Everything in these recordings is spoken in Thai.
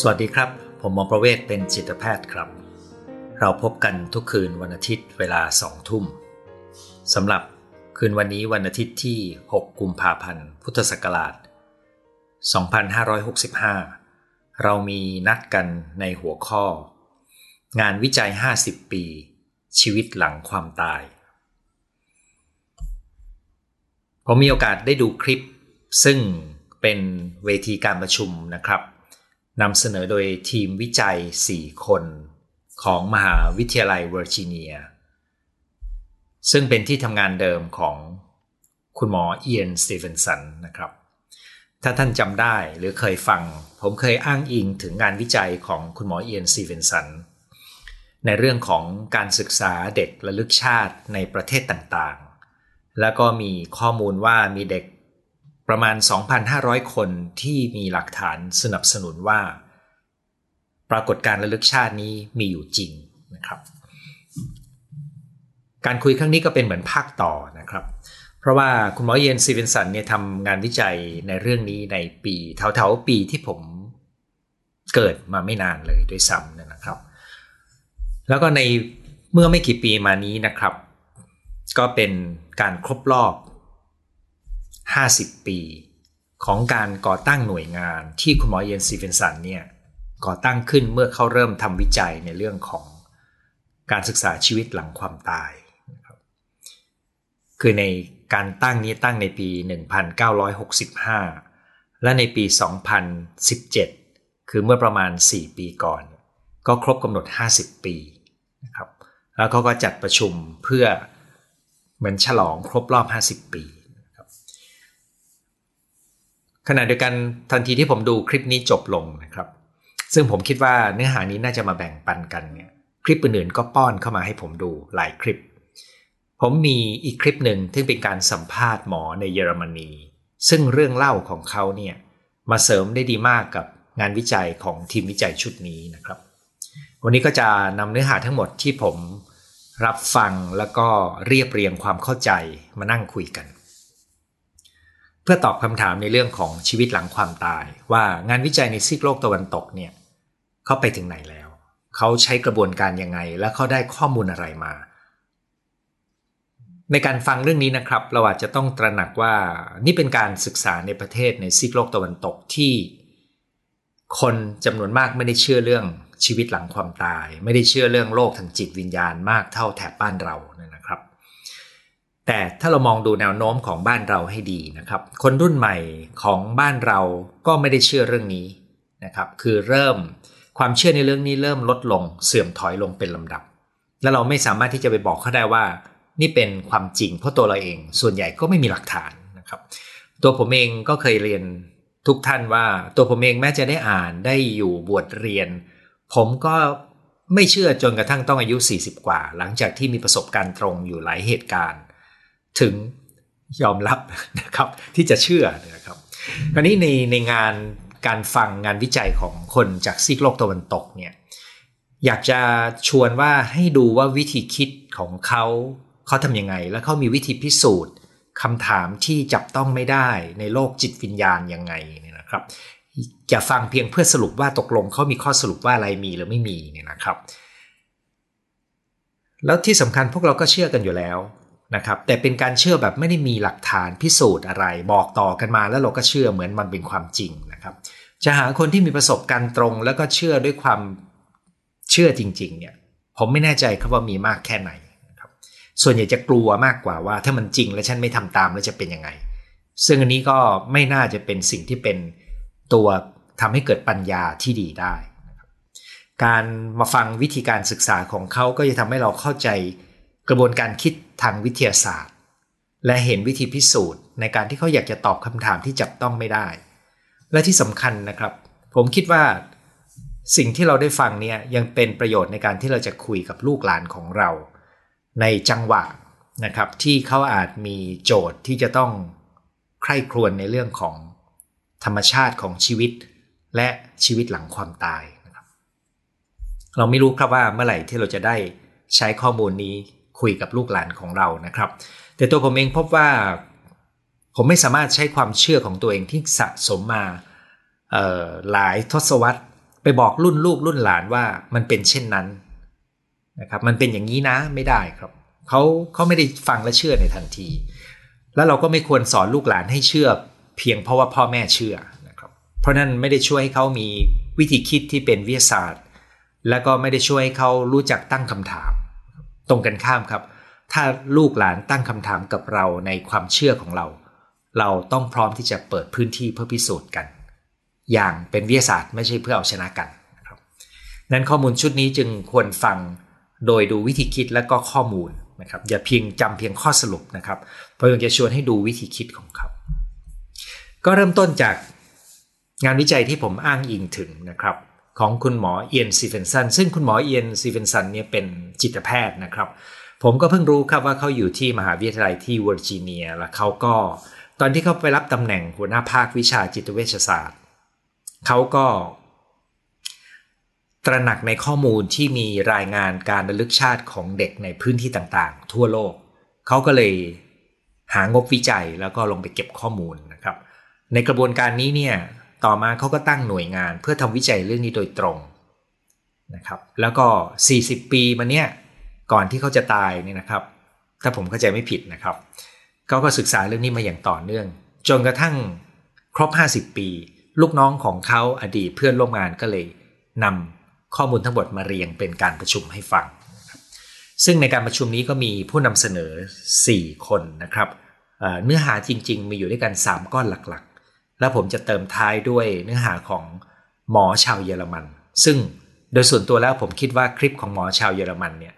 สวัสดีครับผมหมอประเวศเป็นจิตแพทย์ครับเราพบกันทุกคืนวันอาทิตย์เวลา 2 ทุ่มสำหรับคืนวันนี้วันอาทิตย์ที่6กุมภาพันธ์พุทธศักราช2565เรามีนัดกันในหัวข้องานวิจัย50ปีชีวิตหลังความตายผมมีโอกาสได้ดูคลิปซึ่งเป็นเวทีการประชุมนะครับนำเสนอโดยทีมวิจัย4คนของมหาวิทยาลัยเวอร์จิเนียซึ่งเป็นที่ทำงานเดิมของคุณหมอเอียนสตีเฟนสันนะครับถ้าท่านจำได้หรือเคยฟังผมเคยอ้างอิงถึงงานวิจัยของคุณหมอเอียนสตีเฟนสันในเรื่องของการศึกษาเด็กระลึกชาติในประเทศต่างๆแล้วก็มีข้อมูลว่ามีเด็กประมาณ 2,500 คนที่มีหลักฐานสนับสนุนว่าปรากฏการณ์ระลึกชาตินี้มีอยู่จริงนะครับการคุยครั้งนี้ก็เป็นเหมือนภาคต่อนะครับเพราะว่าคุณหมอเยนซีเวนสันเนี่ยทำงานวิจัยในเรื่องนี้ในปีเท่าๆปีที่ผมเกิดมาไม่นานเลยด้วยซ้ำนะครับแล้วก็ในเมื่อไม่กี่ปีมานี้นะครับก็เป็นการครบรอบ50 ปีของการก่อตั้งหน่วยงานที่คุณหมอเยนซีเวนสันเนี่ยก่อตั้งขึ้นเมื่อเขาเริ่มทำวิจัยในเรื่องของการศึกษาชีวิตหลังความตายคือในการตั้งนี้ตั้งในปี1965และในปี2017คือเมื่อประมาณ4ปีก่อนก็ครบกำหนด50 ปีนะครับแล้วเขาก็จัดประชุมเพื่อเหมือนฉลองครบรอบ50 ปีขณะเดียวกันทันทีที่ผมดูคลิปนี้จบลงนะครับซึ่งผมคิดว่าเนื้อหานี้น่าจะมาแบ่งปันกันเนี่ยคลิปอื่นๆก็ป้อนเข้ามาให้ผมดูหลายคลิปผมมีอีกคลิปหนึ่งที่เป็นการสัมภาษณ์หมอในเยอรมนีซึ่งเรื่องเล่าของเขาเนี่ยมาเสริมได้ดีมากกับงานวิจัยของทีมวิจัยชุดนี้นะครับวันนี้ก็จะนำเนื้อหาทั้งหมดที่ผมรับฟังแล้วก็เรียบเรียงความเข้าใจมานั่งคุยกันเพื่อตอบคำถามในเรื่องของชีวิตหลังความตายว่างานวิจัยในซีกโลกตะวันตกเนี่ยเขาไปถึงไหนแล้วเขาใช้กระบวนการยังไงและเขาได้ข้อมูลอะไรมาในการฟังเรื่องนี้นะครับเราอาจจะต้องตระหนักว่านี่เป็นการศึกษาในประเทศในซีกโลกตะวันตกที่คนจำนวนมากไม่ได้เชื่อเรื่องชีวิตหลังความตายไม่ได้เชื่อเรื่องโลกทางจิตวิญญาณมากเท่าแถบบ้านเรานะครับแต่ถ้าเรามองดูแนวโน้มของบ้านเราให้ดีนะครับคนรุ่นใหม่ของบ้านเราก็ไม่ได้เชื่อเรื่องนี้นะครับคือเริ่มความเชื่อในเรื่องนี้เริ่มลดลงเสื่อมถอยลงเป็นลำดับและเราไม่สามารถที่จะไปบอกเขาได้ว่านี่เป็นความจริงเพราะตัวเราเองส่วนใหญ่ก็ไม่มีหลักฐานนะครับตัวผมเองก็เคยเรียนทุกท่านว่าตัวผมเองแม้จะได้อ่านได้อยู่บวชเรียนผมก็ไม่เชื่อจนกระทั่งต้องอายุ40กว่าหลังจากที่มีประสบการณ์ตรงอยู่หลายเหตุการณ์ถึงยอมรับนะครับที่จะเชื่อนะครับคราวนี้ในงานการฟังงานวิจัยของคนจากซีกโลกตะวันตกเนี่ยอยากจะชวนว่าให้ดูว่าวิธีคิดของเขาทำยังไงและเขามีวิธีพิสูจน์คำถามที่จับต้องไม่ได้ในโลกจิตวิญญาณยังไงเนี่ยนะครับอย่าฟังเพียงเพื่อสรุปว่าตกลงเขามีข้อสรุปว่าอะไรมีหรือไม่มีเนี่ยนะครับแล้วที่สำคัญพวกเราก็เชื่อกันอยู่แล้วนะครับแต่เป็นการเชื่อแบบไม่ได้มีหลักฐานพิสูจน์อะไรบอกต่อกันมาแล้วเราก็เชื่อเหมือนมันเป็นความจริงนะครับจะหาคนที่มีประสบการณ์ตรงแล้วก็เชื่อด้วยความเชื่อจริงๆเนี่ยผมไม่แน่ใจครับว่ามีมากแค่ไหนนะครับส่วนใหญ่จะกลัวมากกว่าว่าถ้ามันจริงและฉันไม่ทำตามแล้วจะเป็นยังไงซึ่งอันนี้ก็ไม่น่าจะเป็นสิ่งที่เป็นตัวทำให้เกิดปัญญาที่ดีได้นะครับการมาฟังวิธีการศึกษาของเขาก็จะทำให้เราเข้าใจกระบวนการคิดทางวิทยาศาสตร์และเห็นวิธีพิสูจน์ในการที่เขาอยากจะตอบคำถามที่จับต้องไม่ได้และที่สำคัญนะครับผมคิดว่าสิ่งที่เราได้ฟังเนี่ยยังเป็นประโยชน์ในการที่เราจะคุยกับลูกหลานของเราในจังหวะนะครับที่เขาอาจมีโจทย์ที่จะต้องใคร่ครวญในเรื่องของธรรมชาติของชีวิตและชีวิตหลังความตายนะครับเราไม่รู้ครับว่าเมื่อไหร่ที่เราจะได้ใช้ข้อมูลนี้คุยกับลูกหลานของเรานะครับแต่ตัวผมเองพบว่าผมไม่สามารถใช้ความเชื่อของตัวเองที่สะสมมาหลายทศวรรษ ไปบอกรุ่นลูกรุ่นหลานว่ามันเป็นเช่นนั้นนะครับมันเป็นอย่างนี้นะไม่ได้ครับเขาไม่ได้ฟังและเชื่อในทันทีแล้วเราก็ไม่ควรสอนลูกหลานให้เชื่อเพียงเพราะว่าพ่อแม่เชื่อนะครับเพราะนั่นไม่ได้ช่วยให้เขามีวิธีคิดที่เป็นวิทยาศาสตร์และก็ไม่ได้ช่วยให้เขารู้จักตั้งคำถามตรงกันข้ามครับถ้าลูกหลานตั้งคำถามกับเราในความเชื่อของเราต้องพร้อมที่จะเปิดพื้นที่เพื่อพิสูจน์กันอย่างเป็นวิทยาศาสตร์ไม่ใช่เพื่อเอาชนะกันนะครับนั้นข้อมูลชุดนี้จึงควรฟังโดยดูวิธีคิดและก็ข้อมูลนะครับอย่าเพียงจำเพียงข้อสรุปนะครับเพราะอยากจะชวนให้ดูวิธีคิดของเขาก็เริ่มต้นจากงานวิจัยที่ผมอ้างอิงถึงนะครับของคุณหมอเอียนซีเฟนสันซึ่งคุณหมอเอียนซีเฟนสันเนี่ยเป็นจิตแพทย์นะครับผมก็เพิ่งรู้ครับว่าเขาอยู่ที่มหาวิทยาลัยที่เวอร์จิเนียและเขาก็ตอนที่เขาไปรับตำแหน่งหัวหน้าภาควิชาจิตเวชศาสตร์เขาก็ตระหนักในข้อมูลที่มีรายงานการระลึกชาติของเด็กในพื้นที่ต่างๆทั่วโลกเขาก็เลยหางบวิจัยแล้วก็ลงไปเก็บข้อมูลนะครับในกระบวนการนี้เนี่ยต่อมาเขาก็ตั้งหน่วยงานเพื่อทำวิจัยเรื่องนี้โดยตรงนะครับแล้วก็40ปีมาเนี่ยก่อนที่เขาจะตายเนี่ยนะครับถ้าผมเข้าใจไม่ผิดนะครับเขาก็ศึกษาเรื่องนี้มาอย่างต่อเนื่องจนกระทั่งครบ50ปีลูกน้องของเขาอดีตเพื่อนร่วมงานก็เลยนำข้อมูลทั้งหมดมาเรียงเป็นการประชุมให้ฟังซึ่งในการประชุมนี้ก็มีผู้นำเสนอ4คนนะครับเนื้อหาจริงๆมีอยู่ด้วยกัน3ก้อนหลักๆแล้วผมจะเติมท้ายด้วยเนื้อหาของหมอชาวเยอรมันซึ่งโดยส่วนตัวแล้วผมคิดว่าคลิปของหมอชาวเยอรมันเนี่ย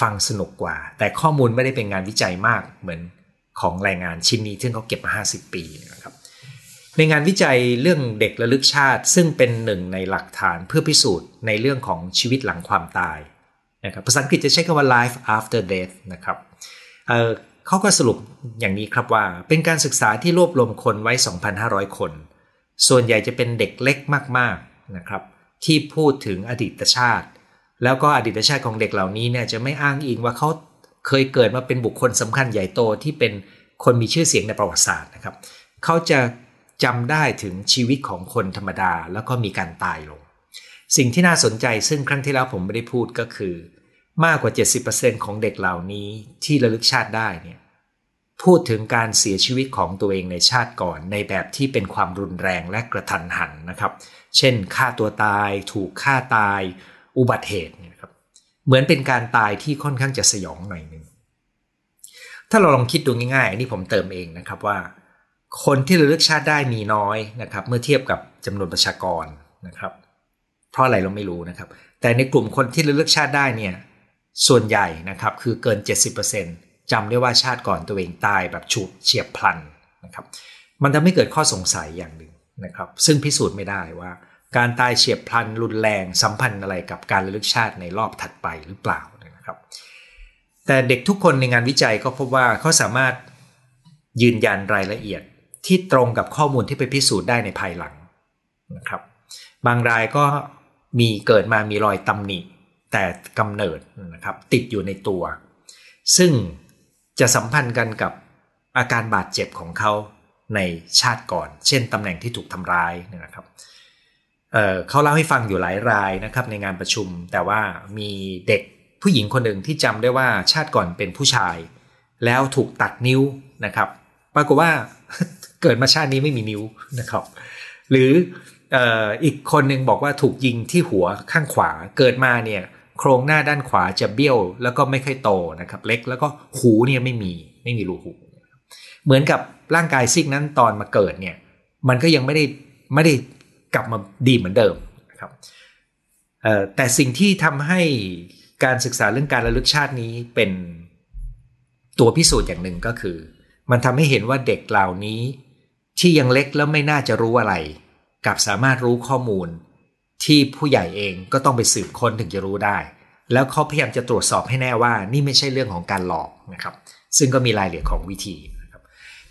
ฟังสนุกกว่าแต่ข้อมูลไม่ได้เป็นงานวิจัยมากเหมือนของรายงานชิ้นนี้ซึ่งเขาเก็บมา50ปีนะครับในงานวิจัยเรื่องเด็กระลึกชาติซึ่งเป็นหนึ่งในหลักฐานเพื่อพิสูจน์ในเรื่องของชีวิตหลังความตายนะครับภาษาอังกฤษจะใช้คำว่า life after death นะครับเขาก็สรุปอย่างนี้ครับว่าเป็นการศึกษาที่รวบรวมคนไว้ 2,500 คนส่วนใหญ่จะเป็นเด็กเล็กมากๆนะครับที่พูดถึงอดีตชาติแล้วก็อดีตชาติของเด็กเหล่านี้เนี่ยจะไม่อ้างอิงว่าเขาเคยเกิดมาเป็นบุคคลสำคัญใหญ่โตที่เป็นคนมีชื่อเสียงในประวัติศาสตร์นะครับเขาจะจำได้ถึงชีวิตของคนธรรมดาแล้วก็มีการตายลงสิ่งที่น่าสนใจซึ่งครั้งที่แล้วผมไม่ได้พูดก็คือมากกว่า 70% ของเด็กเหล่านี้ที่ระลึกชาติได้เนี่ยพูดถึงการเสียชีวิตของตัวเองในชาติก่อนในแบบที่เป็นความรุนแรงและกระทันหันนะครับเช่นฆ่าตัวตายถูกฆ่าตายอุบัติเหตุเนี่ยครับเหมือนเป็นการตายที่ค่อนข้างจะสยองหน่อยนึงถ้าเราลองคิดดูง่ายๆอันนี้ผมเติมเองนะครับว่าคนที่ระลึกชาติได้มีน้อยนะครับเมื่อเทียบกับจำนวนประชากรนะครับเพราะอะไรเราไม่รู้นะครับแต่ในกลุ่มคนที่ระลึกชาติได้เนี่ยส่วนใหญ่นะครับคือเกิน 70% จำได้ว่าชาติก่อนตัวเองตายแบบฉุกเฉียบพลันนะครับมันทำให้เกิดข้อสงสัยอย่างหนึ่งนะครับซึ่งพิสูจน์ไม่ได้ว่าการตายเฉียบพลันรุนแรงสัมพันธ์อะไรกับการระลึกชาติในรอบถัดไปหรือเปล่านะครับแต่เด็กทุกคนในงานวิจัยก็พบว่าเขาสามารถยืนยันรายละเอียดที่ตรงกับข้อมูลที่ไปพิสูจน์ได้ในภายหลังนะครับบางรายก็มีเกิดมามีรอยตำหนิแต่กำเนิดนะครับติดอยู่ในตัวซึ่งจะสัมพันธ์กันกับอาการบาดเจ็บของเขาในชาติก่อนเช่นตำแหน่งที่ถูกทำร้ายนะครับเขาเล่าให้ฟังอยู่หลายรายนะครับในงานประชุมแต่ว่ามีเด็กผู้หญิงคนหนึ่งที่จำได้ว่าชาติก่อนเป็นผู้ชายแล้วถูกตัดนิ้วนะครับปรากฏว่าเกิดมาชาตินี้ไม่มีนิ้วนะครับหรืออีกคนหนึ่งบอกว่าถูกยิงที่หัวข้างขวาเกิดมาเนี่ยโครงหน้าด้านขวาจะเบี้ยวแล้วก็ไม่ค่อยโตนะครับเล็กแล้วก็หูเนี่ยไม่มีรูหูเหมือนกับร่างกายซีกนั้นตอนมาเกิดเนี่ยมันก็ยังไม่ได้กลับมาดีเหมือนเดิมนะครับแต่สิ่งที่ทำให้การศึกษาเรื่องการระลึกชาตินี้เป็นตัวพิสูจน์อย่างหนึ่งก็คือมันทำให้เห็นว่าเด็กเหล่านี้ที่ยังเล็กแล้วไม่น่าจะรู้อะไรกับสามารถรู้ข้อมูลที่ผู้ใหญ่เองก็ต้องไปสืบค้นถึงจะรู้ได้แล้วเขาพยายามจะตรวจสอบให้แน่ว่านี่ไม่ใช่เรื่องของการหลอกนะครับซึ่งก็มีรายละเอียดของวิธีนะครับ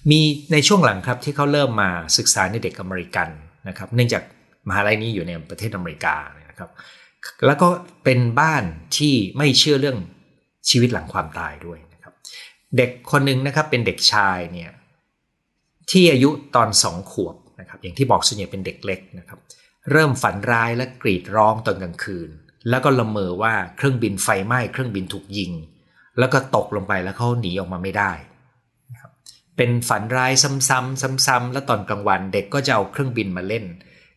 มีในช่วงหลังครับที่เขาเริ่มมาศึกษาในเด็กอเมริกันนะครับเนื่องจากมหาลัยนี้อยู่ในประเทศอเมริกานะครับแล้วก็เป็นบ้านที่ไม่เชื่อเรื่องชีวิตหลังความตายด้วยนะครับเด็กคนหนึ่งนะครับเป็นเด็กชายเนี่ยที่อายุตอน2 ขวบนะครับอย่างที่บอกส่วนใหญ่เป็นเด็กเล็กนะครับ เริ่มฝันร้ายและกรีดร้องตอนกลางคืนแล้วก็ละเมอว่าเครื่องบินไฟไหม้เครื่องบินถูกยิงแล้วก็ตกลงไปแล้วเขาหนีออกมาไม่ได้เป็นฝันร้ายซ้ำๆแล้วตอนกลางวันเด็กก็จะเอาเครื่องบินมาเล่น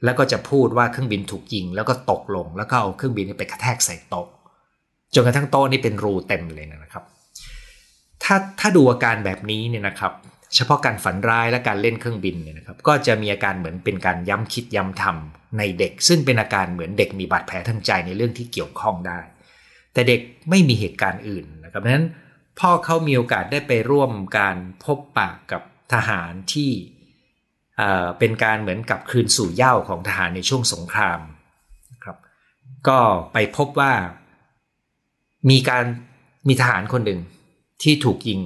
แล้วก็จะพูดว่าเครื่องบินถูกยิงแล้วก็ตกลงแล้วก็เอาเครื่องบินไปกระแทกใส่โต๊ะจนกระทั่งโต๊ะนี่เป็นรูเต็มเลยนะครับถ้าดูอาการแบบนี้เนี่ยนะครับเฉพาะการฝันร้ายและการเล่นเครื่องบินเนี่ยนะครับก็จะมีอาการเหมือนเป็นการย้ำคิดย้ำทำในเด็กซึ่งเป็นอาการเหมือนเด็กมีบาดแผลทางใจในเรื่องที่เกี่ยวข้องได้แต่เด็กไม่มีเหตุการณ์อื่นนะครับนั้นพ่อเขามีโอกาสได้ไปร่วมการพบปะกับทหารที่เป็นการเหมือนกับคืนสู่เหย้าของทหารในช่วงสงครามนะครับก็ไปพบว่ามีทหารคนหนึ่งที่ถูกยิง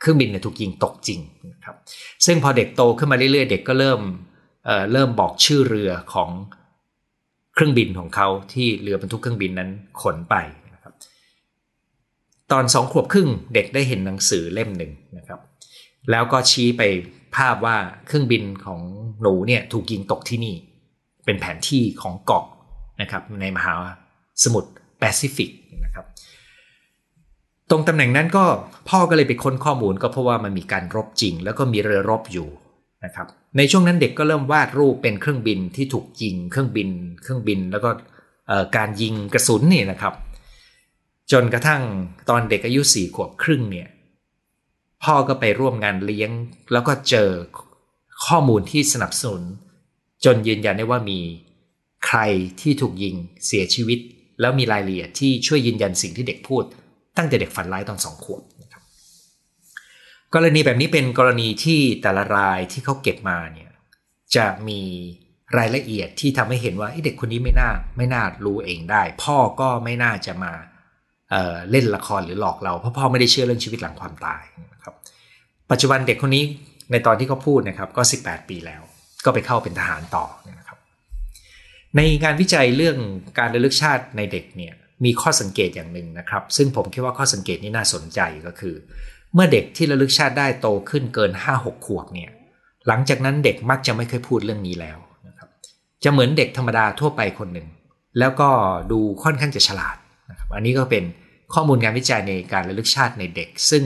เครื่องบินเนี่ยถูกยิงตกจริงนะครับซึ่งพอเด็กโตขึ้นมาเรื่อยๆเด็กก็เริ่มบอกชื่อเรือของเครื่องบินของเขาที่เรือบรรทุกเครื่องบินนั้นขนไปนะครับตอน2 ขวบครึ่งเด็กได้เห็นหนังสือเล่มหนึ่งนะครับแล้วก็ชี้ไปภาพว่าเครื่องบินของหนูเนี่ยถูกยิงตกที่นี่เป็นแผนที่ของเกาะนะครับในมหาสมุทรแปซิฟิกนะครับตรงตำแหน่งนั้นก็พ่อก็เลยไปค้นข้อมูลก็เพราะว่ามันมีการรบจริงแล้วก็มีเรือรบอยู่นะครับในช่วงนั้นเด็กก็เริ่มวาดรูปเป็นเครื่องบินที่ถูกยิงเครื่องบินแล้วก็การยิงกระสุนนี่นะครับจนกระทั่งตอนเด็กอายุ4 ขวบครึ่งเนี่ยพ่อก็ไปร่วมงานเลี้ยงแล้วก็เจอข้อมูลที่สนับสนุนจนยืนยันได้ว่ามีใครที่ถูกยิงเสียชีวิตแล้วมีรายละเอียดที่ช่วยยืนยันสิ่งที่เด็กพูดตั้งแต่เด็กฝันร้ายตอน2 ขวบนะครับกรณีแบบนี้เป็นกรณีที่แต่ละรายที่เขาเก็บมาเนี่ยจะมีรายละเอียดที่ทำให้เห็นว่าเด็กคนนี้ไม่น่ารู้เองได้พ่อก็ไม่น่าจะมาเล่นละครหรือหลอกเราเพราะพ่อไม่ได้เชื่อเรื่องชีวิตหลังความตายนะครับปัจจุบันเด็กคนนี้ในตอนที่เขาพูดนะครับก็18 ปีแล้วก็ไปเข้าเป็นทหารต่อนะครับในงานวิจัยเรื่องการระลึกชาติในเด็กเนี่ยมีข้อสังเกตอย่างหนึ่งนะครับซึ่งผมคิดว่าข้อสังเกตนี้น่าสนใจก็คือเมื่อเด็กที่ระลึกชาติได้โตขึ้นเกิน 5-6 ขวบเนี่ยหลังจากนั้นเด็กมักจะไม่เคยพูดเรื่องนี้แล้วนะครับจะเหมือนเด็กธรรมดาทั่วไปคนหนึ่งแล้วก็ดูค่อนข้างจะฉลาดนะครับอันนี้ก็เป็นข้อมูลงานวิจัยในการระลึกชาติในเด็กซึ่ง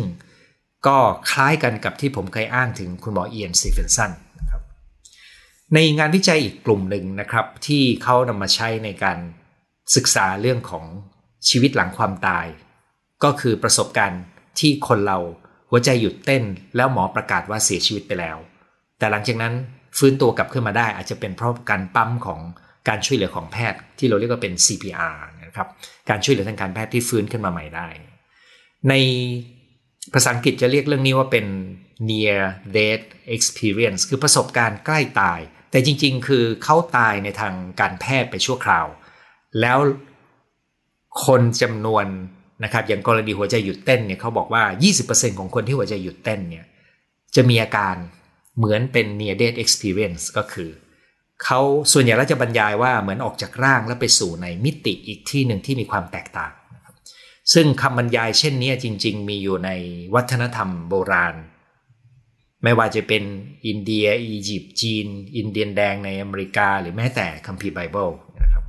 ก็คล้ายกันกับที่ผมเคยอ้างถึงคุณหมอเอียน สตีเฟนสันนะครับในงานวิจัยอีกกลุ่มหนึ่งนะครับที่เขานำมาใช้ในการศึกษาเรื่องของชีวิตหลังความตายก็คือประสบการณ์ที่คนเราหัวใจหยุดเต้นแล้วหมอประกาศว่าเสียชีวิตไปแล้วแต่หลังจากนั้นฟื้นตัวกลับขึ้นมาได้อาจจะเป็นเพราะการปั๊มของการช่วยเหลือของแพทย์ที่เราเรียกว่าเป็น CPR นะครับการช่วยเหลือทางการแพทย์ที่ฟื้นขึ้นมาใหม่ได้ในภาษาอังกฤษจะเรียกเรื่องนี้ว่าเป็น Near Death Experience คือประสบการณ์ใกล้ตายแต่จริงๆคือเขาตายในทางการแพทย์ไปชั่วคราวแล้วคนจำนวนนะครับอย่างกรณีหัวใจหยุดเต้นเนี่ยเขาบอกว่า 20% ของคนที่หัวใจหยุดเต้นเนี่ยจะมีอาการเหมือนเป็น Near Death Experience ก็คือเขาส่วนใหญ่แล้วจะบรรยายว่าเหมือนออกจากร่างแล้วไปสู่ในมิติอีกที่หนึ่งที่มีความแตกต่างซึ่งคำบรรยายเช่นนี้จริงๆมีอยู่ในวัฒนธรรมโบราณไม่ว่าจะเป็นอินเดียอียิปต์จีนอินเดียนแดงในอเมริกาหรือแม้แต่คัมภีร์ไบเบิลนะครับ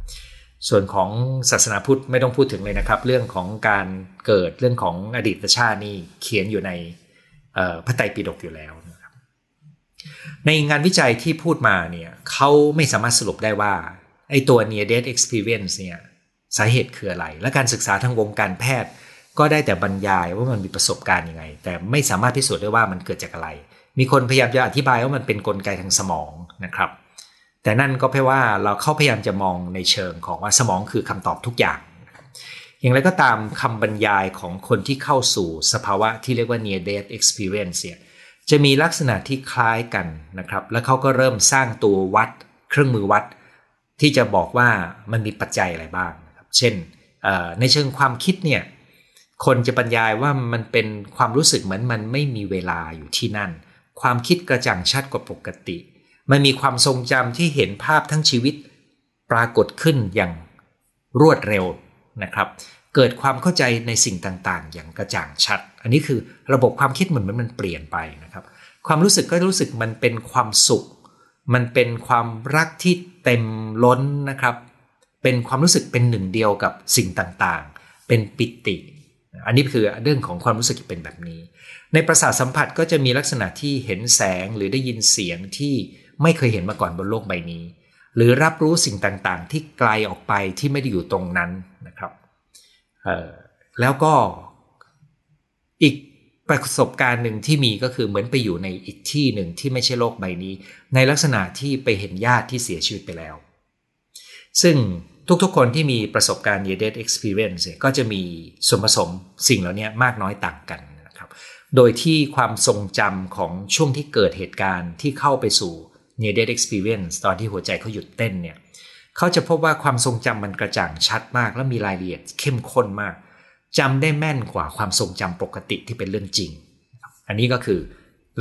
ส่วนของศาสนาพุทธไม่ต้องพูดถึงเลยนะครับเรื่องของการเกิดเรื่องของอดีตชาตินี่เขียนอยู่ในพระไตรปิฎกอยู่แล้วนะครับในงานวิจัยที่พูดมาเนี่ยเขาไม่สามารถสรุปได้ว่าไอ้ตัว Near Death Experience เนี่ยสาเหตุคืออะไรและการศึกษาทางวงการแพทย์ก็ได้แต่บรรยายว่ามันมีประสบการณ์ยังไงแต่ไม่สามารถพิสูจน์ได้ว่ามันเกิดจากอะไรมีคนพยายามจะอธิบายว่ามันเป็นกลไกทางสมองนะครับแต่นั่นก็แปลว่าเราเข้าพยายามจะมองในเชิงของว่าสมองคือคำตอบทุกอย่างอย่างไรก็ตามคำบรรยายของคนที่เข้าสู่สภาวะที่เรียกว่า Near Death Experience เนี่ยจะมีลักษณะที่คล้ายกันนะครับและเขาก็เริ่มสร้างตัววัดเครื่องมือวัดที่จะบอกว่ามันมีปัจจัยอะไรบ้างเช่นในเชิงความคิดเนี่ยคนจะบรรยายว่ามันเป็นความรู้สึกเหมือนมันไม่มีเวลาอยู่ที่นั่นความคิดกระจ่างชัดกว่าปกติมันมีความทรงจำที่เห็นภาพทั้งชีวิตปรากฏขึ้นอย่างรวดเร็วนะครับเกิดความเข้าใจในสิ่งต่างๆอย่างกระจ่างชัดอันนี้คือระบบความคิดเหมือนมันเปลี่ยนไปนะครับความรู้สึกก็รู้สึกมันเป็นความสุข มันเป็นความรักที่เต็มล้นนะครับเป็นความรู้สึกเป็นหนึ่งเดียวกับสิ่งต่างๆเป็นปิติอันนี้คือเรื่องของความรู้สึกเป็นแบบนี้ในประสาทสัมผัสก็จะมีลักษณะที่เห็นแสงหรือได้ยินเสียงที่ไม่เคยเห็นมาก่อนบนโลกใบนี้หรือรับรู้สิ่งต่างๆที่ไกลออกไปที่ไม่ได้อยู่ตรงนั้นนะครับแล้วก็อีกประสบการณ์หนึ่งที่มีก็คือเหมือนไปอยู่ในอีกที่หนึ่งที่ไม่ใช่โลกใบนี้ในลักษณะที่ไปเห็นญาติที่เสียชีวิตไปแล้วซึ่งทุกๆคนที่มีประสบการณ์ Near Death Experience ก็จะมีส่วนผสมสิ่งเหล่านี้มากน้อยต่างกันนะครับโดยที่ความทรงจำของช่วงที่เกิดเหตุการณ์ที่เข้าไปสู่ Near Death Experience ตอนที่หัวใจเขาหยุดเต้นเนี่ยเขาจะพบว่าความทรงจำมันกระจ่างชัดมากและมีรายละเอียดเข้มข้นมากจำได้แม่นกว่าความทรงจำปกติที่เป็นเรื่องจริงอันนี้ก็คือ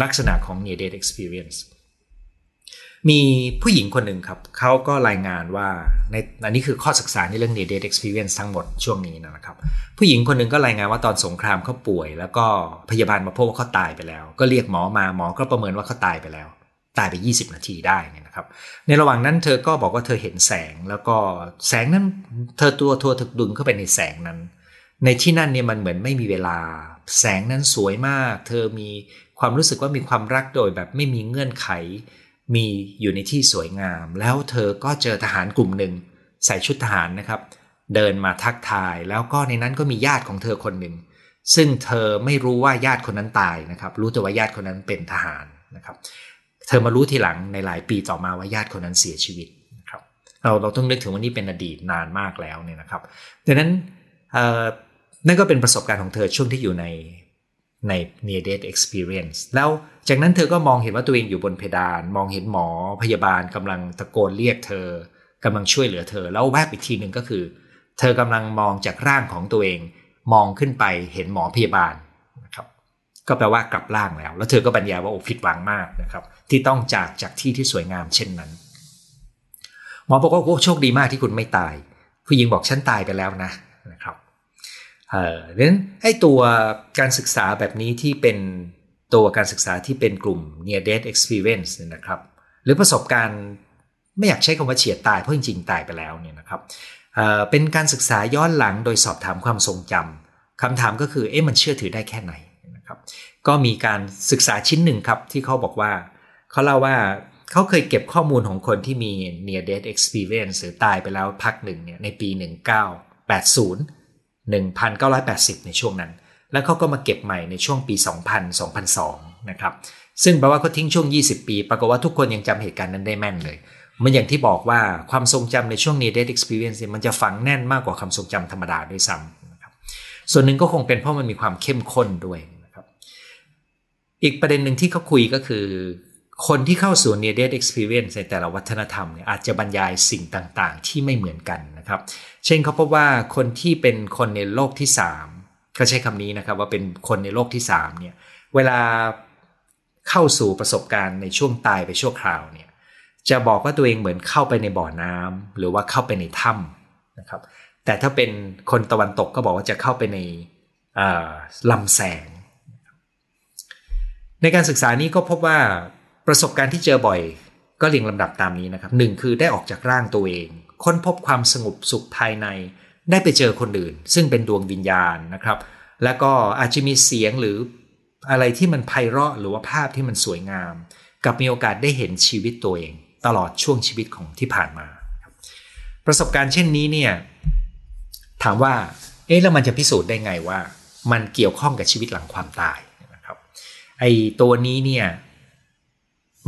ลักษณะของ Near Death Experience มีผู้หญิงคนหนึ่งครับเขาก็รายงานว่าในอันนี้คือข้อศึกษาในเรื่อง Near Death Experience ทั้งหมดช่วงนี้นะครับผู้หญิงคนหนึ่งก็รายงานว่าตอนสงครามเขาป่วยแล้วก็พยาบาลมาพบว่าเขาตายไปแล้วก็เรียกหมอมาหมอก็ประเมินว่าเขาตายไปแล้วตายไป20นาทีได้นะครับในระหว่างนั้นเธอก็บอกว่าเธอเห็นแสงแล้วก็แสงนั้นเธอตัวถูกดึงเข้าไปในแสงนั้นในที่นั่นเนี่ยมันเหมือนไม่มีเวลาแสงนั้นสวยมากเธอมีความรู้สึกว่ามีความรักโดยแบบไม่มีเงื่อนไขมีอยู่ในที่สวยงามแล้วเธอก็เจอทหารกลุ่มหนึ่งใส่ชุดทหารนะครับเดินมาทักทายแล้วก็ในนั้นก็มีญาติของเธอคนหนึ่งซึ่งเธอไม่รู้ว่าญาติคนนั้นตายนะครับรู้แต่ว่าญาติคนนั้นเป็นทหารนะครับเธอมารู้ทีหลังในหลายปีต่อมาว่าญาติคนนั้นเสียชีวิตนะครับเราต้องนึกถึงว่านี่เป็นอดีตนานมากแล้วเนี่ยนะครับดังนั้นนั่นก็เป็นประสบการณ์ของเธอช่วงที่อยู่ใน Near Death Experience แล้วจากนั้นเธอก็มองเห็นว่าตัวเองอยู่บนเพดานมองเห็นหมอพยาบาลกำลังตะโกนเรียกเธอกำลังช่วยเหลือเธอแล้วแวบอีกทีหนึ่งก็คือเธอกำลังมองจากร่างของตัวเองมองขึ้นไปเห็นหมอพยาบาลนะครับก็แปลว่ากลับร่างแล้วแล้วเธอก็บรรยายว่าโอ้ผิดหวังมากนะครับที่ต้องจากที่ที่สวยงามเช่นนั้นหมอบอกว่าโอ้โชคดีมากที่คุณไม่ตายผู้หญิงบอกฉันตายไปแล้วนะครับดังนั้นไอ้ตัวการศึกษาแบบนี้ที่เป็นตัวการศึกษาที่เป็นกลุ่ม Near Death Experience นะครับหรือประสบการณ์ไม่อยากใช้คำว่าเฉียดตายเพราะจริงๆตายไปแล้วเนี่ยนะครับเป็นการศึกษาย้อนหลังโดยสอบถามความทรงจำคำถามก็คือเอ๊ะมันเชื่อถือได้แค่ไหนนะครับก็มีการศึกษาชิ้นหนึ่งครับที่เขาบอกว่าเขาเล่าว่าเขาเคยเก็บข้อมูลของคนที่มี Near Death Experience หรือตายไปแล้วพักหนึ่งเนี่ยในปี 19801980ในช่วงนั้นแล้วเขาก็มาเก็บใหม่ในช่วงปี 2000-2002 นะครับซึ่งแปลว่าเขาทิ้งช่วง20ปีปรากฏว่าทุกคนยังจำเหตุการณ์นั้นได้แม่นเลยมันอย่างที่บอกว่าความทรงจำในช่วง Near Death Experience มันจะฝังแน่นมากกว่าความทรงจำธรรมดาด้วยซ้ำนะครับส่วนหนึ่งก็คงเป็นเพราะมันมีความเข้มข้นด้วยนะครับอีกประเด็นหนึ่งที่เขาคุยก็คือคนที่เข้าสู่ Near Death Experience ในแต่ละวัฒนธรรมเนี่ยอาจจะบรรยายสิ่งต่างๆที่ไม่เหมือนกันนะครับเช่นเขาพบว่าคนที่เป็นคนในโลกที่3เขาใช้คำนี้นะครับว่าเป็นคนในโลกที่3เนี่ยเวลาเข้าสู่ประสบการณ์ในช่วงตายไปชั่วคราวเนี่ยจะบอกว่าตัวเองเหมือนเข้าไปในบ่อน้ำหรือว่าเข้าไปในถ้ำนะครับแต่ถ้าเป็นคนตะวันตกก็บอกว่าจะเข้าไปในลำแสงในการศึกษานี้ก็พบว่าประสบการณ์ที่เจอบ่อยก็เรียงลำดับตามนี้นะครับ1คือได้ออกจากร่างตัวเองค้นพบความสงบสุขภายในได้ไปเจอคนอื่นซึ่งเป็นดวงวิญญาณนะครับแล้วก็อาจจะมีเสียงหรืออะไรที่มันไพเราะหรือว่าภาพที่มันสวยงามกับมีโอกาสได้เห็นชีวิตตัวเองตลอดช่วงชีวิตของที่ผ่านมาประสบการณ์เช่นนี้เนี่ยถามว่าเอ๊ะแล้วมันจะพิสูจน์ได้ไงว่ามันเกี่ยวข้องกับชีวิตหลังความตายนะครับไอ้ตัวนี้เนี่ย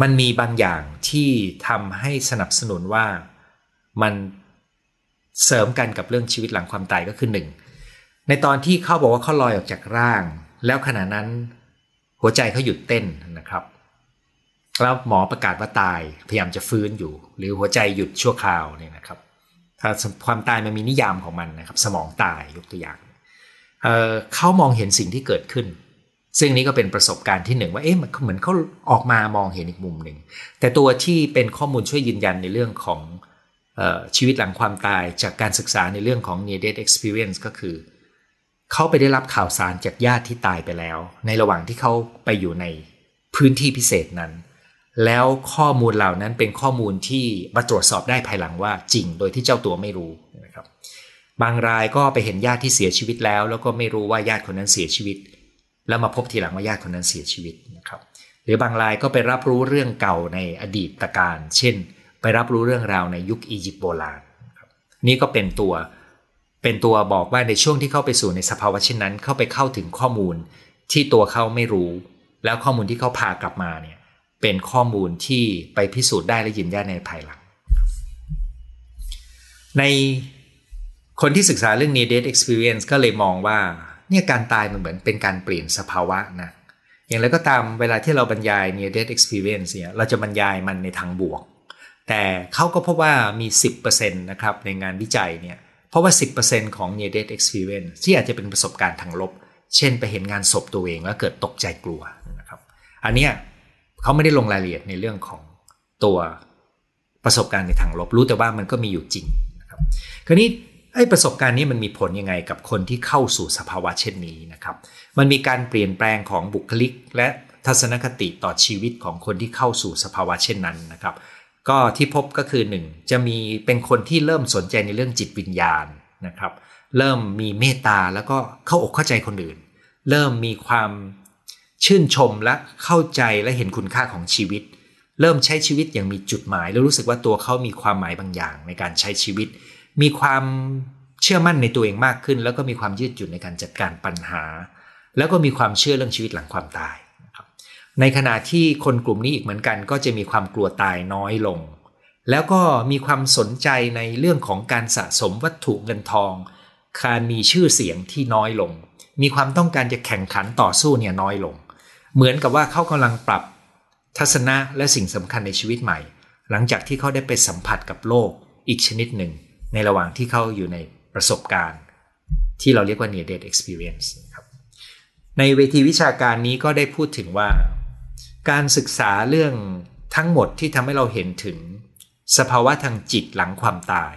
มันมีบางอย่างที่ทำให้สนับสนุนว่ามันเสริมกันกับเรื่องชีวิตหลังความตายก็คือหนึ่งในตอนที่เขาบอกว่าเขาลอยออกจากร่างแล้วขณะนั้นหัวใจเขาหยุดเต้นนะครับแล้วหมอประกาศว่าตายพยายามจะฟื้นอยู่หรือหัวใจหยุดชั่วคราวเนี่ยนะครับถ้าความตายมันมีนิยามของมันนะครับสมองตายยกตัวอย่างเขามองเห็นสิ่งที่เกิดขึ้นซึ่งนี้ก็เป็นประสบการณ์ที่หนึ่งว่าเอ๊ะมันเหมือนเขาออกมามองเห็นอีกมุมหนึ่งแต่ตัวที่เป็นข้อมูลช่วยยืนยันในเรื่องของชีวิตหลังความตายจากการศึกษาในเรื่องของ Near Death Experience ก็คือเขาไปได้รับข่าวสารจากญาติที่ตายไปแล้วในระหว่างที่เขาไปอยู่ในพื้นที่พิเศษนั้น แล้วข้อมูลเหล่านั้นเป็นข้อมูลที่มาตรวจสอบได้ภายหลังว่าจริงโดยที่เจ้าตัวไม่รู้นะครับบางรายก็ไปเห็นญาติที่เสียชีวิตแล้วแล้วก็ไม่รู้ว่าญาติคนนั้นเสียชีวิตแล้วมาพบทีหลังว่าญาติคนนั้นเสียชีวิตนะครับหรือบางรายก็ไปรับรู้เรื่องเก่าในอดีตกาลเช่นไปรับรู้เรื่องราวในยุคอียิปต์โบราณนะครับนี่ก็เป็นตัวบอกว่าในช่วงที่เข้าไปสู่ในสภาวะเช่นนั้นเข้าไปเข้าถึงข้อมูลที่ตัวเขาไม่รู้แล้วข้อมูลที่เขาพากลับมาเนี่ยเป็นข้อมูลที่ไปพิสูจน์ได้และยืนยันในภายหลังในคนที่ศึกษาเรื่อง Near Death Experience ก็เลยมองว่าเนี่ยการตายมันเหมือนเป็นการเปลี่ยนสภาวะนะอย่างไรก็ตามเวลาที่เราบรรยาย Near Death Experience เนี่ยเราจะบรรยายมันในทางบวกแต่เขาก็พบว่ามี 10% นะครับในงานวิจัยเนี่ยเพราะว่า 10% ของ Near Death Experience ที่อาจจะเป็นประสบการณ์ทางลบเช่นไปเห็นงานศพตัวเองแล้วเกิดตกใจกลัวนะครับอันเนี้ยเขาไม่ได้ลงรายละเอียดในเรื่องของตัวประสบการณ์ในทางลบรู้แต่ว่ามันก็มีอยู่จริงนะครับคราวนี้ไอ้ประสบการณ์นี้มันมีผลยังไงกับคนที่เข้าสู่สภาวะเช่นนี้นะครับมันมีการเปลี่ยนแปลงของบุคลิกและทัศนคติต่อชีวิตของคนที่เข้าสู่สภาวะเช่นนั้นนะครับก็ที่พบก็คือ 1. จะมีเป็นคนที่เริ่มสนใจในเรื่องจิตวิญญาณนะครับเริ่มมีเมตตาแล้วก็เข้าอกเข้าใจคนอื่นเริ่มมีความชื่นชมและเข้าใจและเห็นคุณค่าของชีวิตเริ่มใช้ชีวิตอย่างมีจุดหมายแล้วรู้สึกว่าตัวเขามีความหมายบางอย่างในการใช้ชีวิตมีความเชื่อมั่นในตัวเองมากขึ้นแล้วก็มีความยืดหยุ่นในการจัดการปัญหาแล้วก็มีความเชื่อเรื่องชีวิตหลังความตายนะครับในขณะที่คนกลุ่มนี้อีกเหมือนกันก็จะมีความกลัวตายน้อยลงแล้วก็มีความสนใจในเรื่องของการสะสมวัตถุเงินทองการมีชื่อเสียงที่น้อยลงมีความต้องการจะแข่งขันต่อสู้เนี่ยน้อยลงเหมือนกับว่าเขากำลังปรับทัศนะและสิ่งสำคัญในชีวิตใหม่หลังจากที่เขาได้ไปสัมผัสกับโลกอีกชนิดหนึ่งในระหว่างที่เขาอยู่ในประสบการณ์ที่เราเรียกว่า Near Death Experience ครับในเวทีวิชาการนี้ก็ได้พูดถึงว่าการศึกษาเรื่องทั้งหมดที่ทำให้เราเห็นถึงสภาวะทางจิตหลังความตาย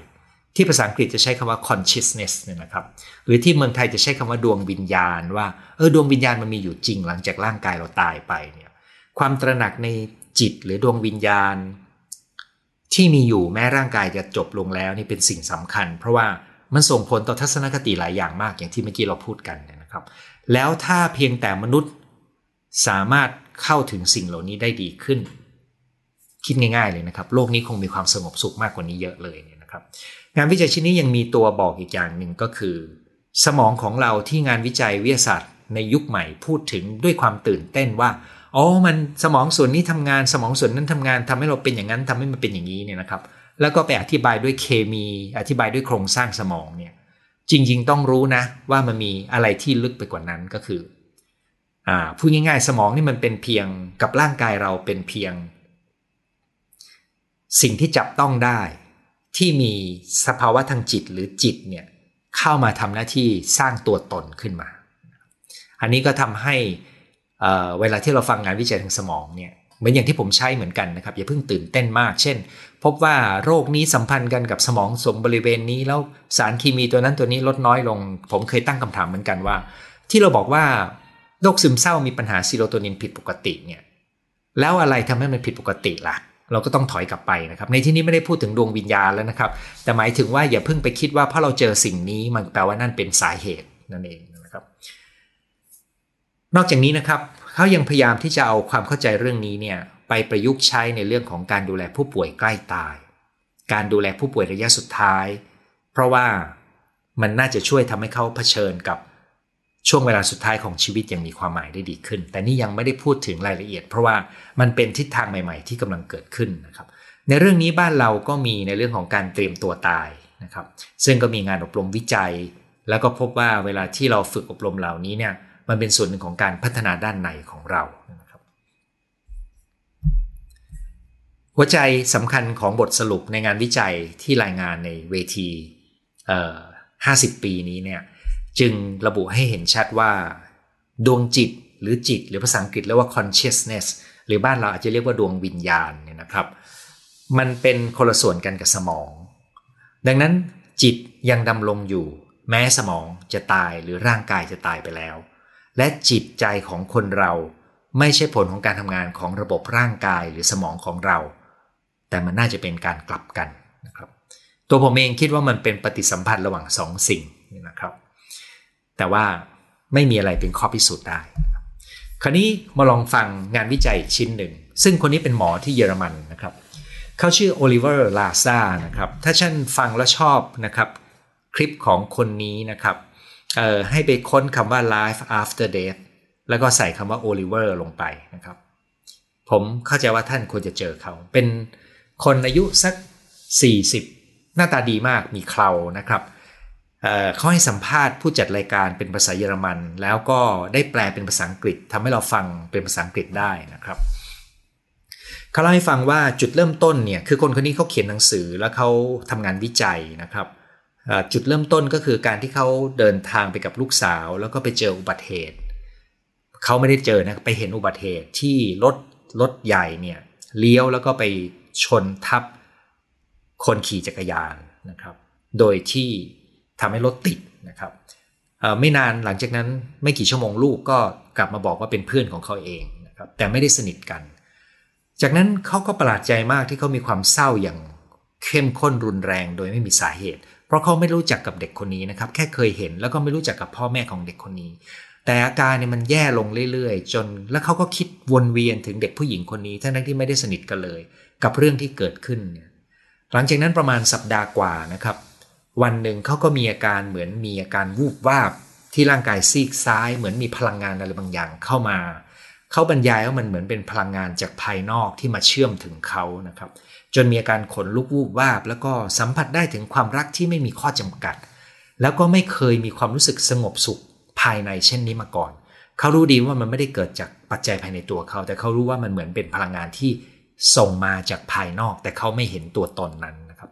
ที่ภาษาอังกฤษจะใช้คำว่า consciousness เนี่ยนะครับหรือที่เมืองไทยจะใช้คำว่าดวงวิญญาณว่าดวงวิญญาณมันมีอยู่จริงหลังจากร่างกายเราตายไปเนี่ยความตระหนักในจิตหรือดวงวิญญาณที่มีอยู่แม้ร่างกายจะจบลงแล้วนี่เป็นสิ่งสำคัญเพราะว่ามันส่งผลต่อทัศนคติหลายอย่างมากอย่างที่เมื่อกี้เราพูดกันนะครับแล้วถ้าเพียงแต่มนุษย์สามารถเข้าถึงสิ่งเหล่านี้ได้ดีขึ้นคิดง่ายๆเลยนะครับโลกนี้คงมีความสงบสุขมากกว่านี้เยอะเลยนะครับงานวิจัยชิ้นนี้ยังมีตัวบอกอีกอย่างหนึ่งก็คือสมองของเราที่งานวิจัยวิทยาศาสตร์ในยุคใหม่พูดถึงด้วยความตื่นเต้นว่าอ๋อมันสมองส่วนนี้ทำงานสมองส่วนนั้นทำงานทำให้เราเป็นอย่างนั้นทำให้มันเป็นอย่างนี้เนี่ยนะครับแล้วก็ไปอธิบายด้วยเคมีอธิบายด้วยโครงสร้างสมองเนี่ยจริงๆต้องรู้นะว่ามันมีอะไรที่ลึกไปกว่านั้นก็คือพูดง่ายๆสมองนี่มันเป็นเพียงกับร่างกายเราเป็นเพียงสิ่งที่จับต้องได้ที่มีสภาวะทางจิตหรือจิตเนี่ยเข้ามาทำหน้าที่สร้างตัวตนขึ้นมาอันนี้ก็ทำให้เวลาที่เราฟังงานวิจัยทางสมองเนี่ยเหมือนอย่างที่ผมใช้เหมือนกันนะครับอย่าเพิ่งตื่นเต้นมากเช่นพบว่าโรคนี้สัมพันธ์กันกับสมองส่วนบริเวณนี้แล้วสารเคมีตัวนั้นตัวนี้ลดน้อยลงผมเคยตั้งคำถามเหมือนกันว่าที่เราบอกว่าโรคซึมเศร้ามีปัญหาซีโรโทนินผิดปกติเนี่ยแล้วอะไรทำให้มันผิดปกติล่ะเราก็ต้องถอยกลับไปนะครับในที่นี้ไม่ได้พูดถึงดวงวิญญาณแล้วนะครับแต่หมายถึงว่าอย่าเพิ่งไปคิดว่าเพราะเราเจอสิ่งนี้มันแปลว่านั่นเป็นสาเหตุนั่นเองนะครับนอกจากนี้นะครับเขายังพยายามที่จะเอาความเข้าใจเรื่องนี้เนี่ยไปประยุกต์ใช้ในเรื่องของการดูแลผู้ป่วยใกล้ตายการดูแลผู้ป่วยระยะสุดท้ายเพราะว่ามันน่าจะช่วยทำให้เขาเผชิญกับช่วงเวลาสุดท้ายของชีวิตยังมีความหมายได้ดีขึ้นแต่นี่ยังไม่ได้พูดถึงรายละเอียดเพราะว่ามันเป็นทิศทางใหม่ๆที่กำลังเกิดขึ้นนะครับในเรื่องนี้บ้านเราก็มีในเรื่องของการเตรียมตัวตายนะครับซึ่งก็มีงานอบรมวิจัยแล้วก็พบว่าเวลาที่เราฝึกอบรมเหล่านี้เนี่ยมันเป็นส่วนหนึ่งของการพัฒนาด้านในของเรานะครับหัวใจสำคัญของบทสรุปในงานวิจัยที่รายงานในเวที50 ปีนี้เนี่ยจึงระบุให้เห็นชัดว่าดวงจิตหรือจิตหรือภาษาอังกฤษเรียกว่า consciousness หรือบ้านเราอาจจะเรียกว่าดวงวิญญาณเนี่ยนะครับมันเป็นคนละส่วนกันกับสมองดังนั้นจิตยังดำรงอยู่แม้สมองจะตายหรือร่างกายจะตายไปแล้วและจิตใจของคนเรา ไม่ใช่ผลของการทำงานของระบบร่างกายหรือสมองของเราแต่มันน่าจะเป็นการกลับกันนะครับตัวผมเองคิดว่ามันเป็นปฏิสัมพันธ์ระหว่างสองสิ่งนะครับแต่ว่าไม่มีอะไรเป็นข้อพิสูจน์ได้คราวนี้มาลองฟังงานวิจัยชิ้นหนึ่งซึ่งคนนี้เป็นหมอที่เยอรมันนะครับเขาชื่อโอลิเวอร์ลาซานะครับถ้าท่านฟังแล้วชอบนะครับคลิปของคนนี้นะครับให้ไปค้นคำว่า life after death แล้วก็ใส่คำว่า Oliver ลงไปนะครับผมเข้าใจว่าท่านควรจะเจอเขาเป็นคนอายุสัก40หน้าตาดีมากมีเครานะครับเขาให้สัมภาษณ์ผู้จัดรายการเป็นภาษาเยอรมันแล้วก็ได้แปลเป็นภาษาอังกฤษทำให้เราฟังเป็นภาษาอังกฤษได้นะครับเขาเล่าให้ฟังว่าจุดเริ่มต้นเนี่ยคือคนคนนี้เขาเขียนหนังสือแล้วเขาทำงานวิจัยนะครับจุดเริ่มต้นก็คือการที่เขาเดินทางไปกับลูกสาวแล้วก็ไปเจออุบัติเหตุเขาไม่ได้เจอนะไปเห็นอุบัติเหตุที่รถใหญ่เนี่ยเลี้ยวแล้วก็ไปชนทับคนขี่จักรยานนะครับโดยที่ทำให้รถติดนะครับไม่นานหลังจากนั้นไม่กี่ชั่วโมงลูกก็กลับมาบอกว่าเป็นเพื่อนของเขาเองนะครับแต่ไม่ได้สนิทกันจากนั้นเขาก็ประหลาดใจมากที่เขามีความเศร้าอย่างเข้มข้นรุนแรงโดยไม่มีสาเหตุเพราะเขาไม่รู้จักกับเด็กคนนี้นะครับแค่เคยเห็นแล้วก็ไม่รู้จักกับพ่อแม่ของเด็กคนนี้แต่อาการเนี่ยมันแย่ลงเรื่อยๆจนแล้วเขาก็คิดวนเวียนถึงเด็กผู้หญิงคนนี้ทั้งที่ไม่ได้สนิทกันเลยกับเรื่องที่เกิดขึ้นเนี่ยหลังจากนั้นประมาณสัปดาห์กว่านะครับวันหนึ่งเขาก็มีอาการเหมือนมีอาการวูบวาบที่ร่างกายซีกซ้ายเหมือนมีพลังงานอะไรบางอย่างเข้ามาเขาบรรยายว่ามันเหมือนเป็นพลังงานจากภายนอกที่มาเชื่อมถึงเขานะครับจนมีอาการขนลุกวูบวาบแล้วก็สัมผัสได้ถึงความรักที่ไม่มีข้อจำกัดแล้วก็ไม่เคยมีความรู้สึกสงบสุขภายในเช่นนี้มาก่อนเขารู้ดีว่ามันไม่ได้เกิดจากปัจจัยภายในตัวเขาแต่เขารู้ว่ามันเหมือนเป็นพลังงานที่ส่งมาจากภายนอกแต่เขาไม่เห็นตัวตนนั้นนะครับ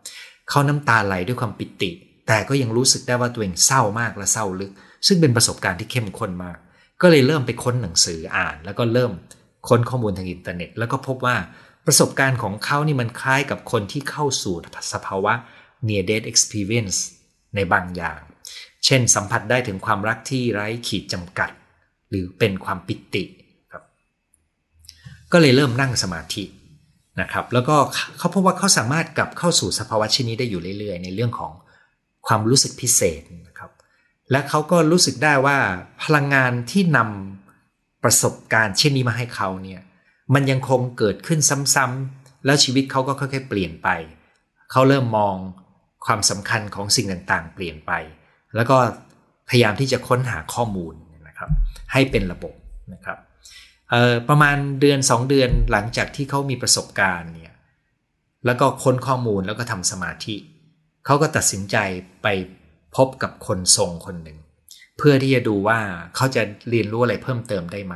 เขาน้ำตาไหลด้วยความปิติแต่ก็ยังรู้สึกได้ว่าตัวเองเศร้ามากและเศร้าลึกซึ่งเป็นประสบการณ์ที่เข้มข้นมากก็เลยเริ่มไปค้นหนังสืออ่านแล้วก็เริ่มค้นข้อมูลทางอินเทอร์เน็ตแล้วก็พบว่าประสบการณ์ของเขานี่มันคล้ายกับคนที่เข้าสู่สภาวะ Near Death Experience ในบางอย่างเช่นสัมผัสได้ถึงความรักที่ไร้ขีดจำกัดหรือเป็นความปิติครับก็เลยเริ่มนั่งสมาธินะครับแล้วก็เขาพบว่าเขาสามารถกลับเข้าสู่สภาวะชนิดได้อยู่เรื่อยๆในเรื่องของความรู้สึกพิเศษนะครับและเขาก็รู้สึกได้ว่าพลังงานที่นำประสบการณ์เช่นนี้มาให้เขาเนี่ยมันยังคงเกิดขึ้นซ้ำๆแล้วชีวิตเขาก็ค่อยๆเปลี่ยนไปเขาเริ่มมองความสำคัญของสิ่งต่างๆเปลี่ยนไปแล้วก็พยายามที่จะค้นหาข้อมูลนะครับให้เป็นระบบนะครับประมาณเดือน2เดือนหลังจากที่เขามีประสบการณ์เนี่ยแล้วก็ค้นข้อมูลแล้วก็ทำสมาธิเขาก็ตัดสินใจไปพบกับคนทรงคนหนึ่งเพื่อที่จะดูว่าเขาจะเรียนรู้อะไรเพิ่มเติมได้ไหม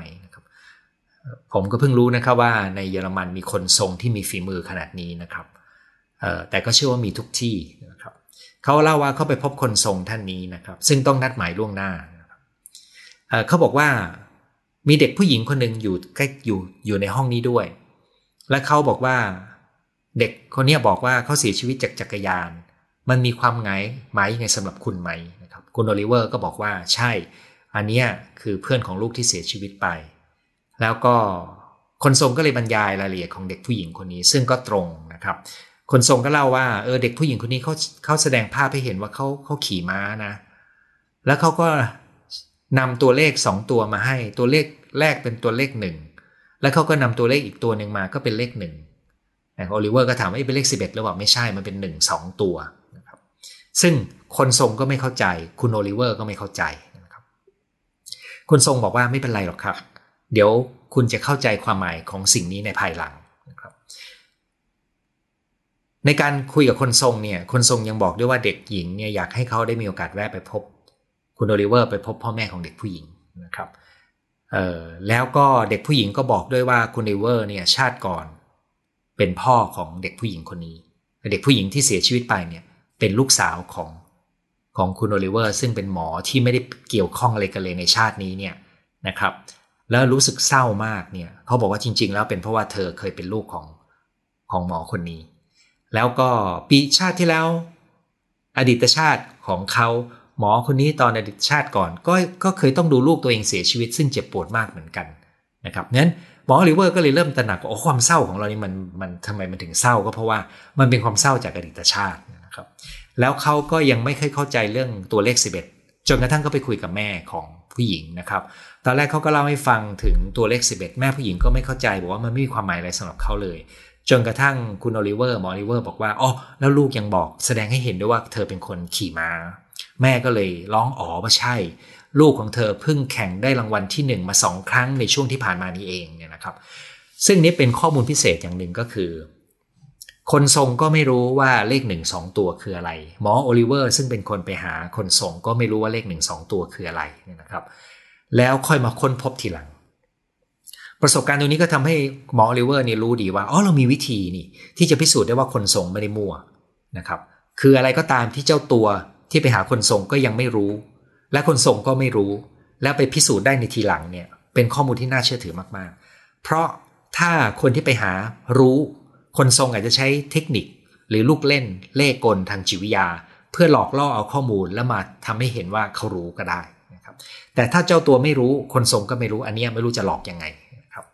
ผมก็เพิ่งรู้นะครับว่าในเยอรมันมีคนทรงที่มีฝีมือขนาดนี้นะครับแต่ก็เชื่อว่ามีทุกที่นะครับเขาเล่าว่าเขาไปพบคนทรงท่านนี้นะครับซึ่งต้องนัดหมายล่วงหน้าเขาบอกว่ามีเด็กผู้หญิงคนหนึ่งอยู่ใกล้อยู่ในห้องนี้ด้วยและเขาบอกว่าเด็กคนนี้บอกว่าเขาเสียชีวิตจากจักรยานมันมีความหมายยังไงสำหรับคุณไหมนะครับคุณโอลิเวอร์ก็บอกว่าใช่อันนี้คือเพื่อนของลูกที่เสียชีวิตไปแล้วก็คนทรงก็เลยบรรยายรายละเอียดของเด็กผู้หญิงคนนี้ซึ่งก็ตรงนะครับคนทรงก็เล่าว่าเด็กผู้หญิงคนนี้เขาแสดงภาพให้เห็นว่าเขาขี่ม้านะแล้วเขาก็นำตัวเลข2ตัวมาให้ตัวเลขแรกเป็นตัวเลข1แล้วเขาก็นำตัวเลขอีกตัวหนึ่งมาก็เป็นเลข1โอลิเวอร์ก็ถามว่าเป็นเลข11หรือเปล่าไม่ใช่มันเป็น1 2ตัวนะครับซึ่งคนทรงก็ไม่เข้าใจคุณโอลิเวอร์ก็ไม่เข้าใจนะครับคนทรงบอกว่าไม่เป็นไรหรอกครับเดี๋ยวคุณจะเข้าใจความหมายของสิ่งนี้ในภายหลังนะครับในการคุยกับคนทรงเนี่ยคนทรงยังบอกด้วยว่าเด็กหญิงเนี่ยอยากให้เขาได้มีโอกาสแวะไปพบคุณโอลิเวอร์ไปพบพ่อแม่ของเด็กผู้หญิงนะครับแล้วก็เด็กผู้หญิงก็บอกด้วยว่าคุณโอลิเวอร์เนี่ยชาติก่อนเป็นพ่อของเด็กผู้หญิงคนนี้เด็กผู้หญิงที่เสียชีวิตไปเนี่ยเป็นลูกสาวของคุณโอลิเวอร์ซึ่งเป็นหมอที่ไม่ได้เกี่ยวข้องอะไรกันเลยในชาตินี้เนี่ยนะครับแล้วรู้สึกเศร้ามากเนี่ยเขาบอกว่าจริงๆแล้วเป็นเพราะว่าเธอเคยเป็นลูกของหมอคนนี้แล้วก็ปีชาติที่แล้วอดีตชาติของเขาหมอคนนี้ตอนอดีตชาติก่อนก็เคยต้องดูลูกตัวเองเสียชีวิตซึ่งเจ็บปวดมากเหมือนกัน นะครับงั้นหมออลิเวอร์ก็เลยเริ่มตระหนักว่าความเศร้าของเรานี่มันทำไมมันถึงเศร้าก็เพราะว่ามันเป็นความเศร้าจากอดีตชาตินะครับแล้วเขาก็ยังไม่เคยเข้าใจเรื่องตัวเลข11จนกระทั่งก็ไปคุยกับแม่ของผู้หญิงนะครับตอนแรกเขาก็เล่าให้ฟังถึงตัวเลข11แม่ผู้หญิงก็ไม่เข้าใจบอกว่ามันไม่มีความหมายอะไรสำหรับเขาเลยจนกระทั่งคุณอลิเวอร์หมออลิเวอร์บอกว่าอ๋อแล้วลูกยังบอกแสดงให้เห็นด้วยว่าเธอเป็นคนขี่ม้าแม่ก็เลยร้องอ๋อว่าใช่ลูกของเธอเพิ่งแข่งได้รางวัลที่1มา2ครั้งในช่วงที่ผ่านมานี้เองเนี่ยนะครับซึ่งนี้เป็นข้อมูลพิเศษอย่างหนึ่งก็คือคนทรงก็ไม่รู้ว่าเลข1 2ตัวคืออะไรหมออลิเวอร์ซึ่งเป็นคนไปหาคนทรงก็ไม่รู้ว่าเลข1 2ตัวคืออะไรเนี่ยนะครับแล้วค่อยมาค้นพบทีหลังประสบการณ์ตรงนี้ก็ทำให้หมออลิเวอร์นี่รู้ดีว่าอ๋อเรามีวิธีนี่ที่จะพิสูจน์ได้ว่าคนทรงไม่ได้มั่วนะครับคืออะไรก็ตามที่เจ้าตัวที่ไปหาคนทรงก็ยังไม่รู้และคนทรงก็ไม่รู้และไปพิสูจน์ได้ในทีหลังเนี่ยเป็นข้อมูลที่น่าเชื่อถือมากๆเพราะถ้าคนที่ไปหารู้คนทรงอาจจะใช้เทคนิคหรือลูกเล่นเล่ห์กลทางจิตวิทยาเพื่อหลอกล่อเอาข้อมูลแล้วมาทำให้เห็นว่าเขารู้ก็ได้นะครับแต่ถ้าเจ้าตัวไม่รู้คนทรงก็ไม่รู้อันนี้ไม่รู้จะหลอกยังไงนะครับ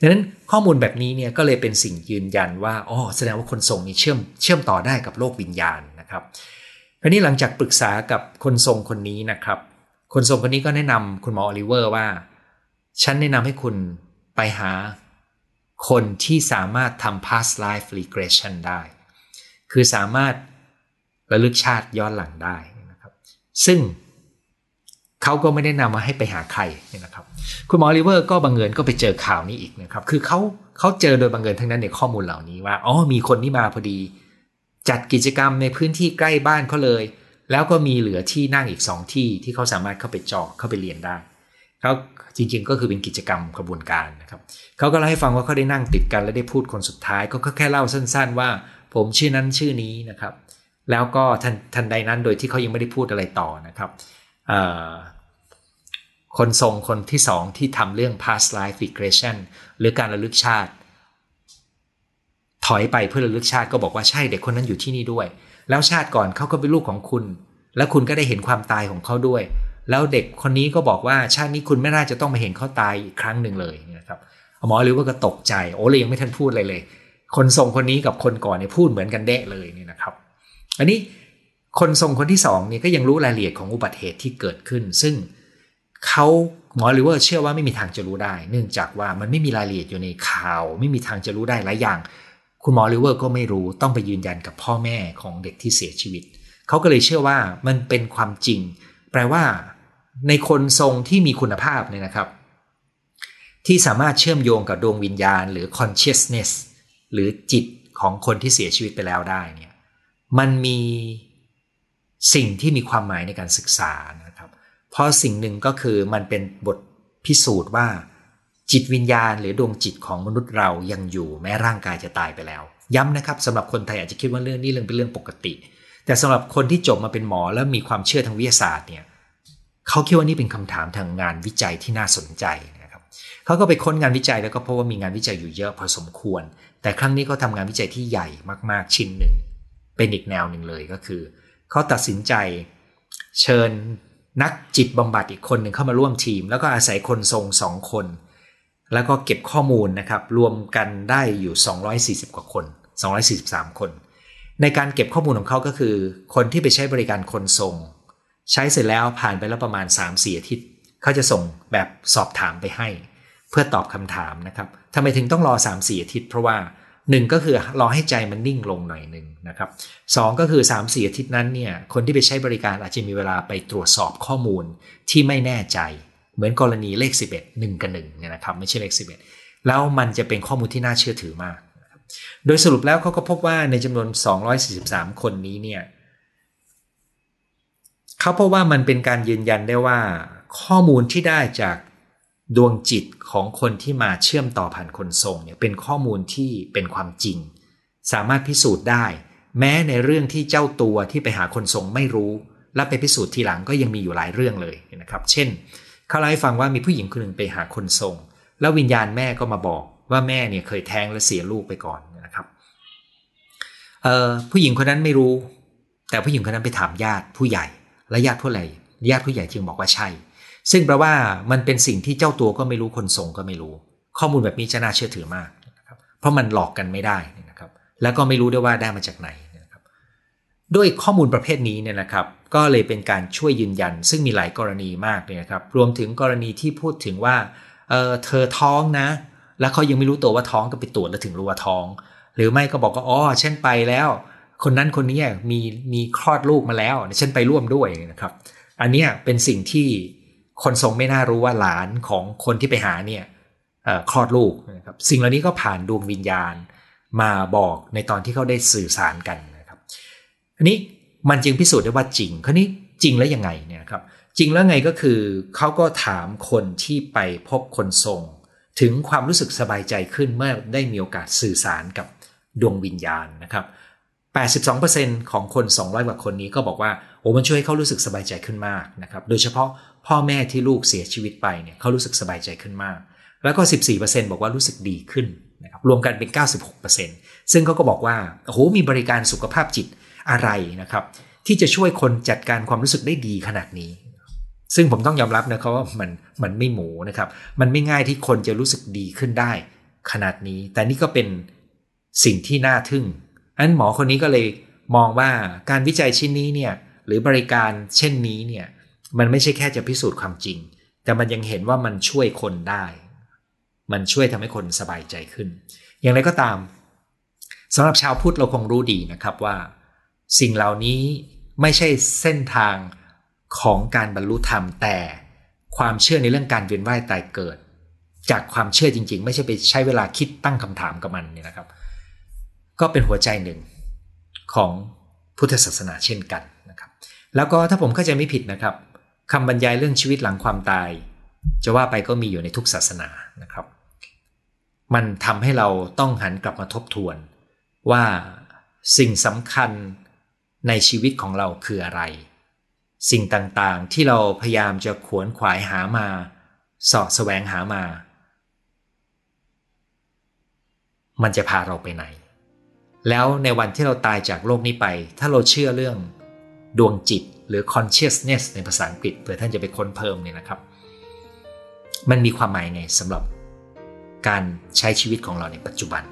ดังนั้นข้อมูลแบบนี้เนี่ยก็เลยเป็นสิ่งยืนยันว่าอ๋อแสดงว่าคนทรงนี่เชื่อมต่อได้กับโลกวิญญาณนะครับคราวนี้หลังจากปรึกษากับคนทรงคนนี้นะครับคนทรงคนนี้ก็แนะนำคุณหมออลิเวอร์ว่าฉันแนะนำให้คุณไปหาคนที่สามารถทำ past life regression ได้คือสามารถระลึกชาติย้อนหลังได้นะครับซึ่งเขาก็ไม่ได้นำมาให้ไปหาใครนะครับคุณหมออลิเวอร์ก็บังเอิญก็ไปเจอข่าวนี้อีกนะครับคือเขาเจอโดยบังเอิญทั้งนั้นในข้อมูลเหล่านี้ว่าอ๋อมีคนนี้มาพอดีจัดกิจกรรมในพื้นที่ใกล้บ้านเขาเลยแล้วก็มีเหลือที่นั่งอีก2ที่ที่เขาสามารถเข้าไปจองเข้าไปเรียนได้เขาจริงๆก็คือเป็นกิจกรรมกระบวนการนะครับเขาก็เล่าให้ฟังว่าเขาได้นั่งติดกันและได้พูดคนสุดท้ายก็แค่เล่าสั้นๆว่าผมชื่อนั้นชื่อนี้นะครับแล้วก็ทันใดนั้นโดยที่เขายังไม่ได้พูดอะไรต่อนะครับคนทรงคนที่2ที่ทำเรื่อง past life regression หรือการระลึกชาติถอยไปเพื่อระลึกชาติก็บอกว่าใช่เด็กคนนั้นอยู่ที่นี่ด้วยแล้วชาติก่อนเขาก็เป็นลูกของคุณและคุณก็ได้เห็นความตายของเขาด้วยแล้วเด็กคนนี้ก็บอกว่าชาตินี้คุณไม่น่าจะต้องมาเห็นเขาตายอีกครั้งหนึ่งเลยนะครับหมออลิเวอร์ก็ตกใจโอ้เลยยังไม่ทันพูดอะไรเลยคนทรงคนนี้กับคนก่อนเนี่ยพูดเหมือนกันเดะเลยเนี่ยนะครับอันนี้คนทรงคนที่2นี่ก็ยังรู้รายละเอียดของอุบัติเหตุที่เกิดขึ้นซึ่งเขาหมออลิเวอร์เชื่อว่าไม่มีทางจะรู้ได้เนื่องจากว่ามันไม่มีรายละเอียดอยู่ในข่าวไม่มีทางจะรู้ได้หลายอย่างคุณหมออลิเวอร์ก็ไม่รู้ต้องไปยืนยันกับพ่อแม่ของเด็กที่เสียชีวิตเขาก็เลยเชื่อว่ามันเป็นความจริงแปลว่าในคนทรงที่มีคุณภาพเนี่ยนะครับที่สามารถเชื่อมโยงกับดวงวิญญาณหรือ consciousness หรือจิตของคนที่เสียชีวิตไปแล้วได้เนี่ยมันมีสิ่งที่มีความหมายในการศึกษานะครับเพราะสิ่งหนึ่งก็คือมันเป็นบทพิสูจน์ว่าจิตวิญญาณหรือดวงจิตของมนุษย์เรายังอยู่แม้ร่างกายจะตายไปแล้วย้ำนะครับสำหรับคนไทยอาจจะคิดว่าเรื่องนี้เป็นเรื่องปกติแต่สำหรับคนที่จบมาเป็นหมอแล้วมีความเชื่อทางวิทยาศาสตร์เนี่ยเขาคิดว่านี่เป็นคำถามทางงานวิจัยที่น่าสนใจนะครับเขาก็ไปค้นงานวิจัยแล้วก็พบว่ามีงานวิจัยอยู่เยอะพอสมควรแต่ครั้งนี้เขาทำงานวิจัยที่ใหญ่มากๆชิ้นหนึ่งเป็นอีกแนวหนึ่งเลยก็คือเขาตัดสินใจเชิญนักจิตบำบัดอีกคนหนึ่งเข้ามาร่วมทีมแล้วก็อาศัยคนทรง2 คนแล้วก็เก็บข้อมูลนะครับรวมกันได้อยู่240กว่าคน243คนในการเก็บข้อมูลของเขาก็คือคนที่ไปใช้บริการคนทรงใช้เสร็จแล้วผ่านไปแล้วประมาณ 3-4 อาทิตย์เขาจะส่งแบบสอบถามไปให้เพื่อตอบคำถามนะครับทำไมถึงต้องรอ 3-4 อาทิตย์เพราะว่า1ก็คือรอให้ใจมันนิ่งลงหน่อยนึงนะครับ2ก็คือ 3-4 อาทิตย์นั้นเนี่ยคนที่ไปใช้บริการอาจจะมีเวลาไปตรวจสอบข้อมูลที่ไม่แน่ใจเหมือนกรณีเลข11 1กับ1เนี่ยนะครับไม่ใช่เลข11แล้วมันจะเป็นข้อมูลที่น่าเชื่อถือมากโดยสรุปแล้วเขาก็พบว่าในจำนวน243คนนี้เนี่ยเขาพบว่ามันเป็นการยืนยันได้ว่าข้อมูลที่ได้จากดวงจิตของคนที่มาเชื่อมต่อผ่านคนทรงเนี่ยเป็นข้อมูลที่เป็นความจริงสามารถพิสูจน์ได้แม้ในเรื่องที่เจ้าตัวที่ไปหาคนทรงไม่รู้และไปพิสูจน์ทีหลังก็ยังมีอยู่หลายเรื่องเลยนะครับเช่นเขาเล่าให้ฟังว่ามีผู้หญิงคนหนึ่งไปหาคนทรงแล้ววิญญาณแม่ก็มาบอกว่าแม่เนี่ยเคยแท้งและเสียลูกไปก่อนนะครับผู้หญิงคนนั้นไม่รู้แต่ผู้หญิงคนนั้นไปถามญาติผู้ใหญ่และญาติผู้ใหญ่จึงบอกว่าใช่ ซึ่งแปลว่ามันเป็นสิ่งที่เจ้าตัวก็ไม่รู้คนส่งก็ไม่รู้ข้อมูลแบบนี้จะน่าเชื่อถือมากนะครับเพราะมันหลอกกันไม่ได้นะครับแล้วก็ไม่รู้ด้วยว่าได้มาจากไหนนะครับด้วยข้อมูลประเภทนี้เนี่ยนะครับก็เลยเป็นการช่วยยืนยันซึ่งมีหลายกรณีมากเลยนะครับรวมถึงกรณีที่พูดถึงว่าเธอท้องนะแล้วเขายังไม่รู้ตัวว่าท้องก็ไปตรวจแล้วถึงรู้ว่าท้องหรือไม่ก็บอกว่าอ๋อฉันไปแล้วคนนั้นคนนี้มีคลอดลูกมาแล้วฉันไปร่วมด้วยนะครับอันนี้เป็นสิ่งที่คนส่งไม่น่ารู้ว่าหลานของคนที่ไปหาเนี่ยคลอดลูกนะครับสิ่งเหล่านี้ก็ผ่านดวงวิญญาณมาบอกในตอนที่เขาได้สื่อสารกันนะครับอันนี้มันจึงพิสูจน์ได้ว่าจริงคราวนี้จริงแล้วยังไงเนี่ยครับจริงแล้วไงก็คือเขาก็ถามคนที่ไปพบคนทรงถึงความรู้สึกสบายใจขึ้นเมื่อได้มีโอกาสสื่อสารกับดวงวิญญาณนะครับ 82% ของคน200กว่าคนนี้ก็บอกว่าโอ้มันช่วยให้เขารู้สึกสบายใจขึ้นมากนะครับโดยเฉพาะพ่อแม่ที่ลูกเสียชีวิตไปเนี่ยเขารู้สึกสบายใจขึ้นมากแล้วก็ 14% บอกว่ารู้สึกดีขึ้นนะครับรวมกันเป็น 96% ซึ่งเขาก็บอกว่าโอ้โหมีบริการสุขภาพจิตอะไรนะครับที่จะช่วยคนจัดการความรู้สึกได้ดีขนาดนี้ซึ่งผมต้องยอมรับนะครับว่ามันไม่หมูนะครับมันไม่ง่ายที่คนจะรู้สึกดีขึ้นได้ขนาดนี้แต่นี่ก็เป็นสิ่งที่น่าทึ่งอันหมอคนนี้ก็เลยมองว่าการวิจัยชิ้นนี้เนี่ยหรือบริการเช่นนี้เนี่ยมันไม่ใช่แค่จะพิสูจน์ความจริงแต่มันยังเห็นว่ามันช่วยคนได้มันช่วยทำให้คนสบายใจขึ้นอย่างไรก็ตามสำหรับชาวพุทธเราคงรู้ดีนะครับว่าสิ่งเหล่านี้ไม่ใช่เส้นทางของการบรรลุธรรมแต่ความเชื่อในเรื่องการเวียนว่ายตายเกิดจากความเชื่อจริงๆไม่ใช่ไปใช้เวลาคิดตั้งคำถามกับมันเนี่ยนะครับก็เป็นหัวใจหนึ่งของพุทธศาสนาเช่นกันนะครับแล้วก็ถ้าผมเข้าใจไม่ผิดนะครับคำบรรยายเรื่องชีวิตหลังความตายจะว่าไปก็มีอยู่ในทุกศาสนานะครับมันทำให้เราต้องหันกลับมาทบทวนว่าสิ่งสำคัญในชีวิตของเราคืออะไรสิ่งต่างๆที่เราพยายามจะขวนขวายหามาเสาะแสวงหามามันจะพาเราไปไหนแล้วในวันที่เราตายจากโลกนี้ไปถ้าเราเชื่อเรื่องดวงจิตหรือ consciousness ในภาษาอังกฤษเผื่อท่านจะไปค้นเพิ่มเนี่ยนะครับมันมีความหมายไงสำหรับการใช้ชีวิตของเราในปัจจุบัน